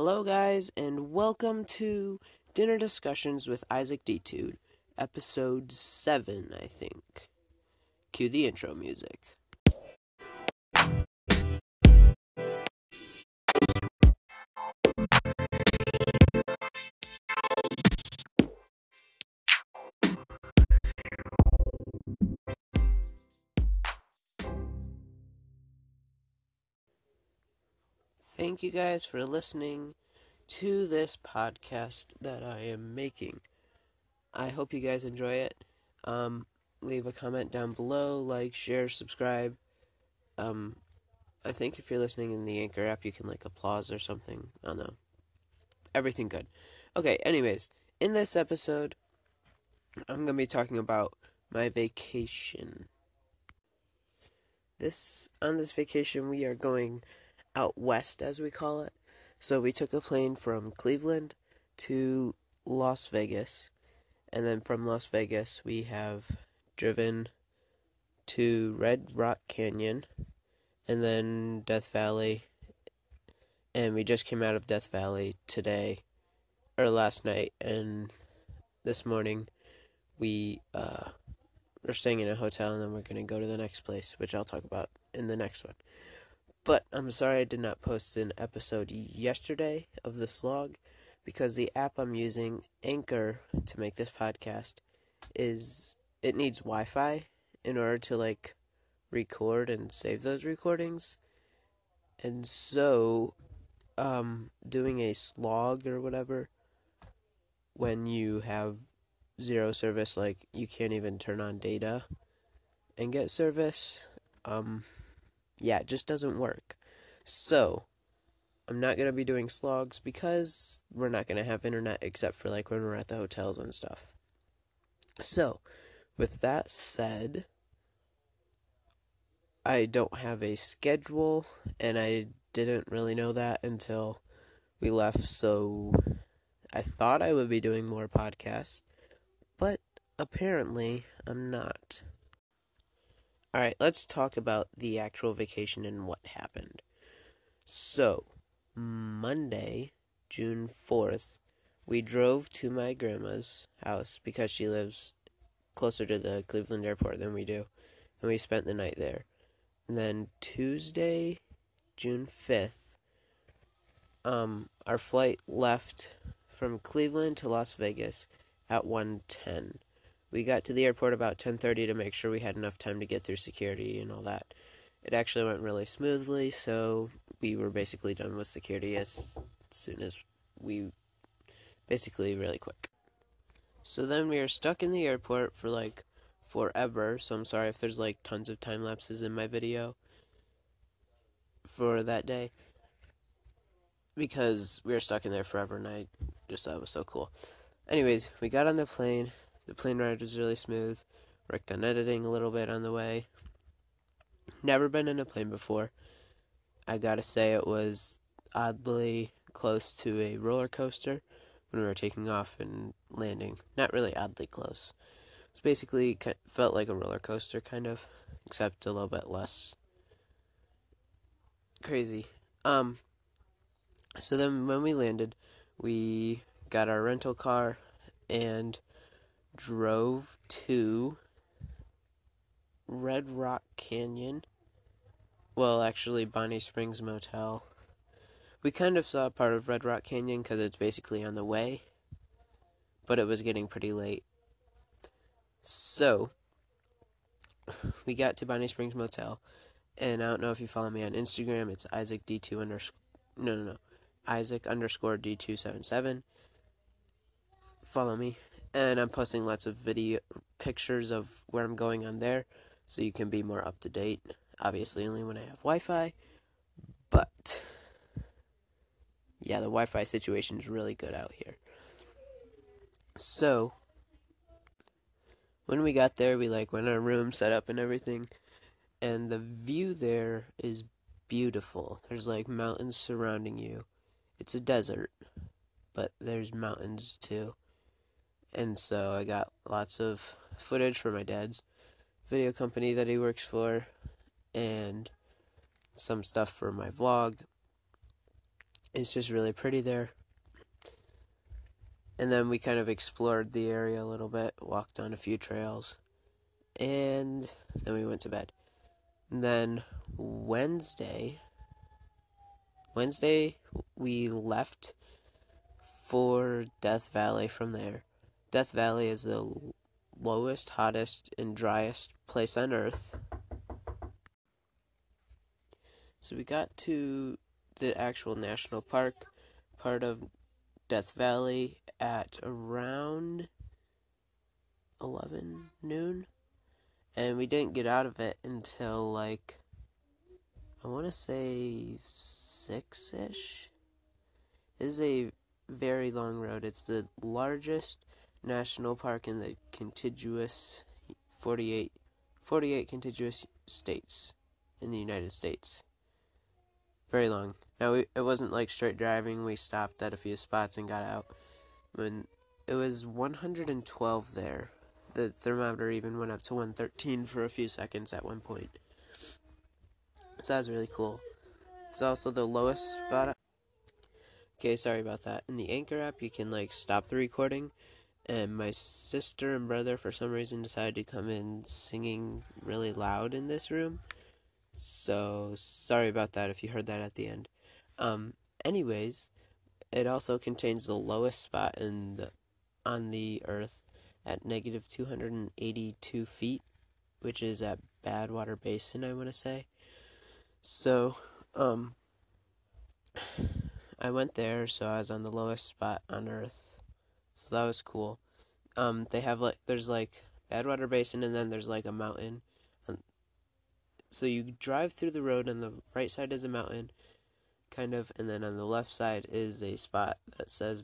Hello guys, and welcome to Dinner Discussions with Isaac D2, episode 7, I think. Cue the intro music. Thank you guys for listening to this podcast that I am making. I hope you guys enjoy it. Leave a comment down below, like, share, subscribe. I think if you're listening in the Anchor app, you can, applause or something. I don't know. Everything good. Okay, anyways, in this episode, I'm going to be talking about my vacation. On this vacation, we are going out west, as we call it. So we took a plane from Cleveland to Las Vegas, and then from Las Vegas we have driven to Red Rock Canyon, and then Death Valley, and we just came out of Death Valley today, or last night, and this morning we are staying in a hotel, and then we're going to go to the next place, which I'll talk about in the next one. But I'm sorry I did not post an episode yesterday of this vlog, because the app I'm using, Anchor, to make this podcast, it needs Wi-Fi in order to, record and save those recordings. And so, doing a slog or whatever, when you have zero service, you can't even turn on data and get service, yeah, it just doesn't work. So, I'm not going to be doing slogs because we're not going to have internet except for, when we're at the hotels and stuff. So, with that said, I don't have a schedule, and I didn't really know that until we left, so I thought I would be doing more podcasts, but apparently I'm not. Alright, let's talk about the actual vacation and what happened. So, Monday, June 4th, we drove to my grandma's house because she lives closer to the Cleveland airport than we do, and we spent the night there. And then Tuesday, June 5th, our flight left from Cleveland to Las Vegas at 1:10. We got to the airport about 10:30 to make sure we had enough time to get through security and all that. It actually went really smoothly, so we were basically done with security as soon as really quick. So then we are stuck in the airport for, forever, so I'm sorry if there's, tons of time lapses in my video for that day, because we were stuck in there forever, and I just thought it was so cool. Anyways, we got on the plane. The plane ride was really smooth. Worked on editing a little bit on the way. Never been in a plane before. I gotta say it was oddly close to a roller coaster when we were taking off and landing. Not really oddly close. It's basically felt like a roller coaster, kind of, except a little bit less crazy. So then when we landed, we got our rental car and drove to Red Rock Canyon. Well, actually, Bonnie Springs Motel. We kind of saw part of Red Rock Canyon because it's basically on the way, but it was getting pretty late. So, we got to Bonnie Springs Motel, and I don't know if you follow me on Instagram, it's Isaac D2 Isaac underscore D277. Follow me. And I'm posting lots of video pictures of where I'm going on there, so you can be more up to date. Obviously, only when I have Wi-Fi, but yeah, the Wi-Fi situation's really good out here. So when we got there, we went in our room, set up, and everything, and the view there is beautiful. There's mountains surrounding you. It's a desert, but there's mountains too. And so I got lots of footage for my dad's video company that he works for, and some stuff for my vlog. It's just really pretty there. And then we kind of explored the area a little bit, walked on a few trails, and then we went to bed. And then Wednesday we left for Death Valley from there. Death Valley is the lowest, hottest, and driest place on Earth. So we got to the actual national park, part of Death Valley, at around 11 noon, and we didn't get out of it until, like, I want to say 6-ish. It is a very long road. It's the largest national park in the contiguous 48 contiguous states in the United States. Very long. Now, it wasn't like straight driving. We stopped at a few spots and got out. When it was 112 there. The thermometer even went up to 113 for a few seconds at one point. So that was really cool. It's also the lowest spot. Okay, sorry about that. In the Anchor app, you can, like, stop the recording. And my sister and brother, for some reason, decided to come in singing really loud in this room. So, sorry about that if you heard that at the end. Anyways, it also contains the lowest spot on the Earth at negative 282 feet, which is at Badwater Basin, I want to say. So, I went there, so I was on the lowest spot on Earth. So that was cool. They have, like, there's, like, Badwater Basin, and then there's, like, a mountain. So you drive through the road, and the right side is a mountain, kind of, and then on the left side is a spot that says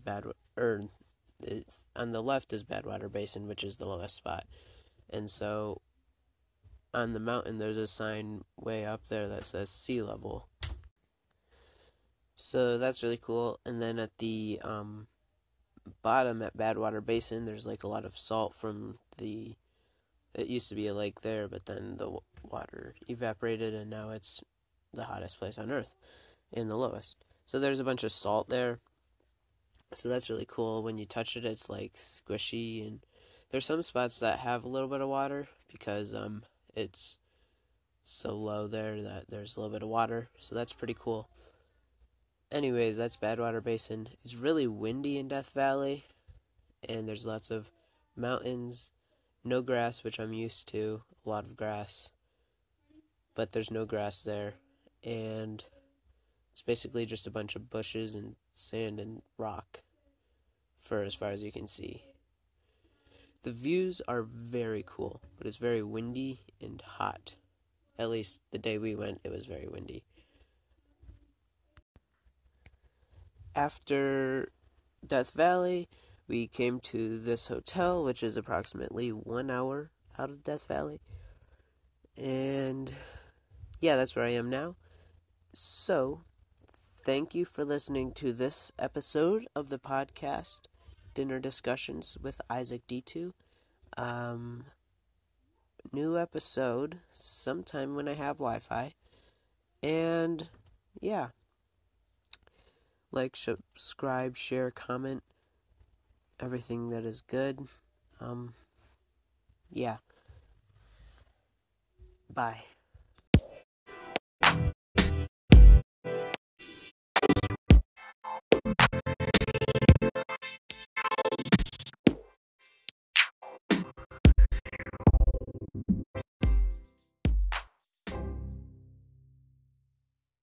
on the left is Badwater Basin, which is the lowest spot. And so on the mountain, there's a sign way up there that says sea level. So that's really cool. And then at the bottom at Badwater Basin, there's, like, a lot of salt from the... It used to be a lake there, but then the water evaporated, and now it's the hottest place on Earth and the lowest. So there's a bunch of salt there. So that's really cool. When you touch it, it's, like, squishy, and there's some spots that have a little bit of water because it's so low there that there's a little bit of water. So that's pretty cool. Anyways, that's Badwater Basin. It's really windy in Death Valley, and there's lots of mountains. No grass, which I'm used to, a lot of grass, but there's no grass there, and it's basically just a bunch of bushes and sand and rock for as far as you can see. The views are very cool, but it's very windy and hot. At least the day we went, it was very windy. After Death Valley, we came to this hotel, which is approximately 1 hour out of Death Valley. And, yeah, that's where I am now. So, thank you for listening to this episode of the podcast, Dinner Discussions with Isaac D2. New episode sometime when I have Wi-Fi. And, yeah. Like, subscribe, share, comment. Everything that is good. Yeah. Bye.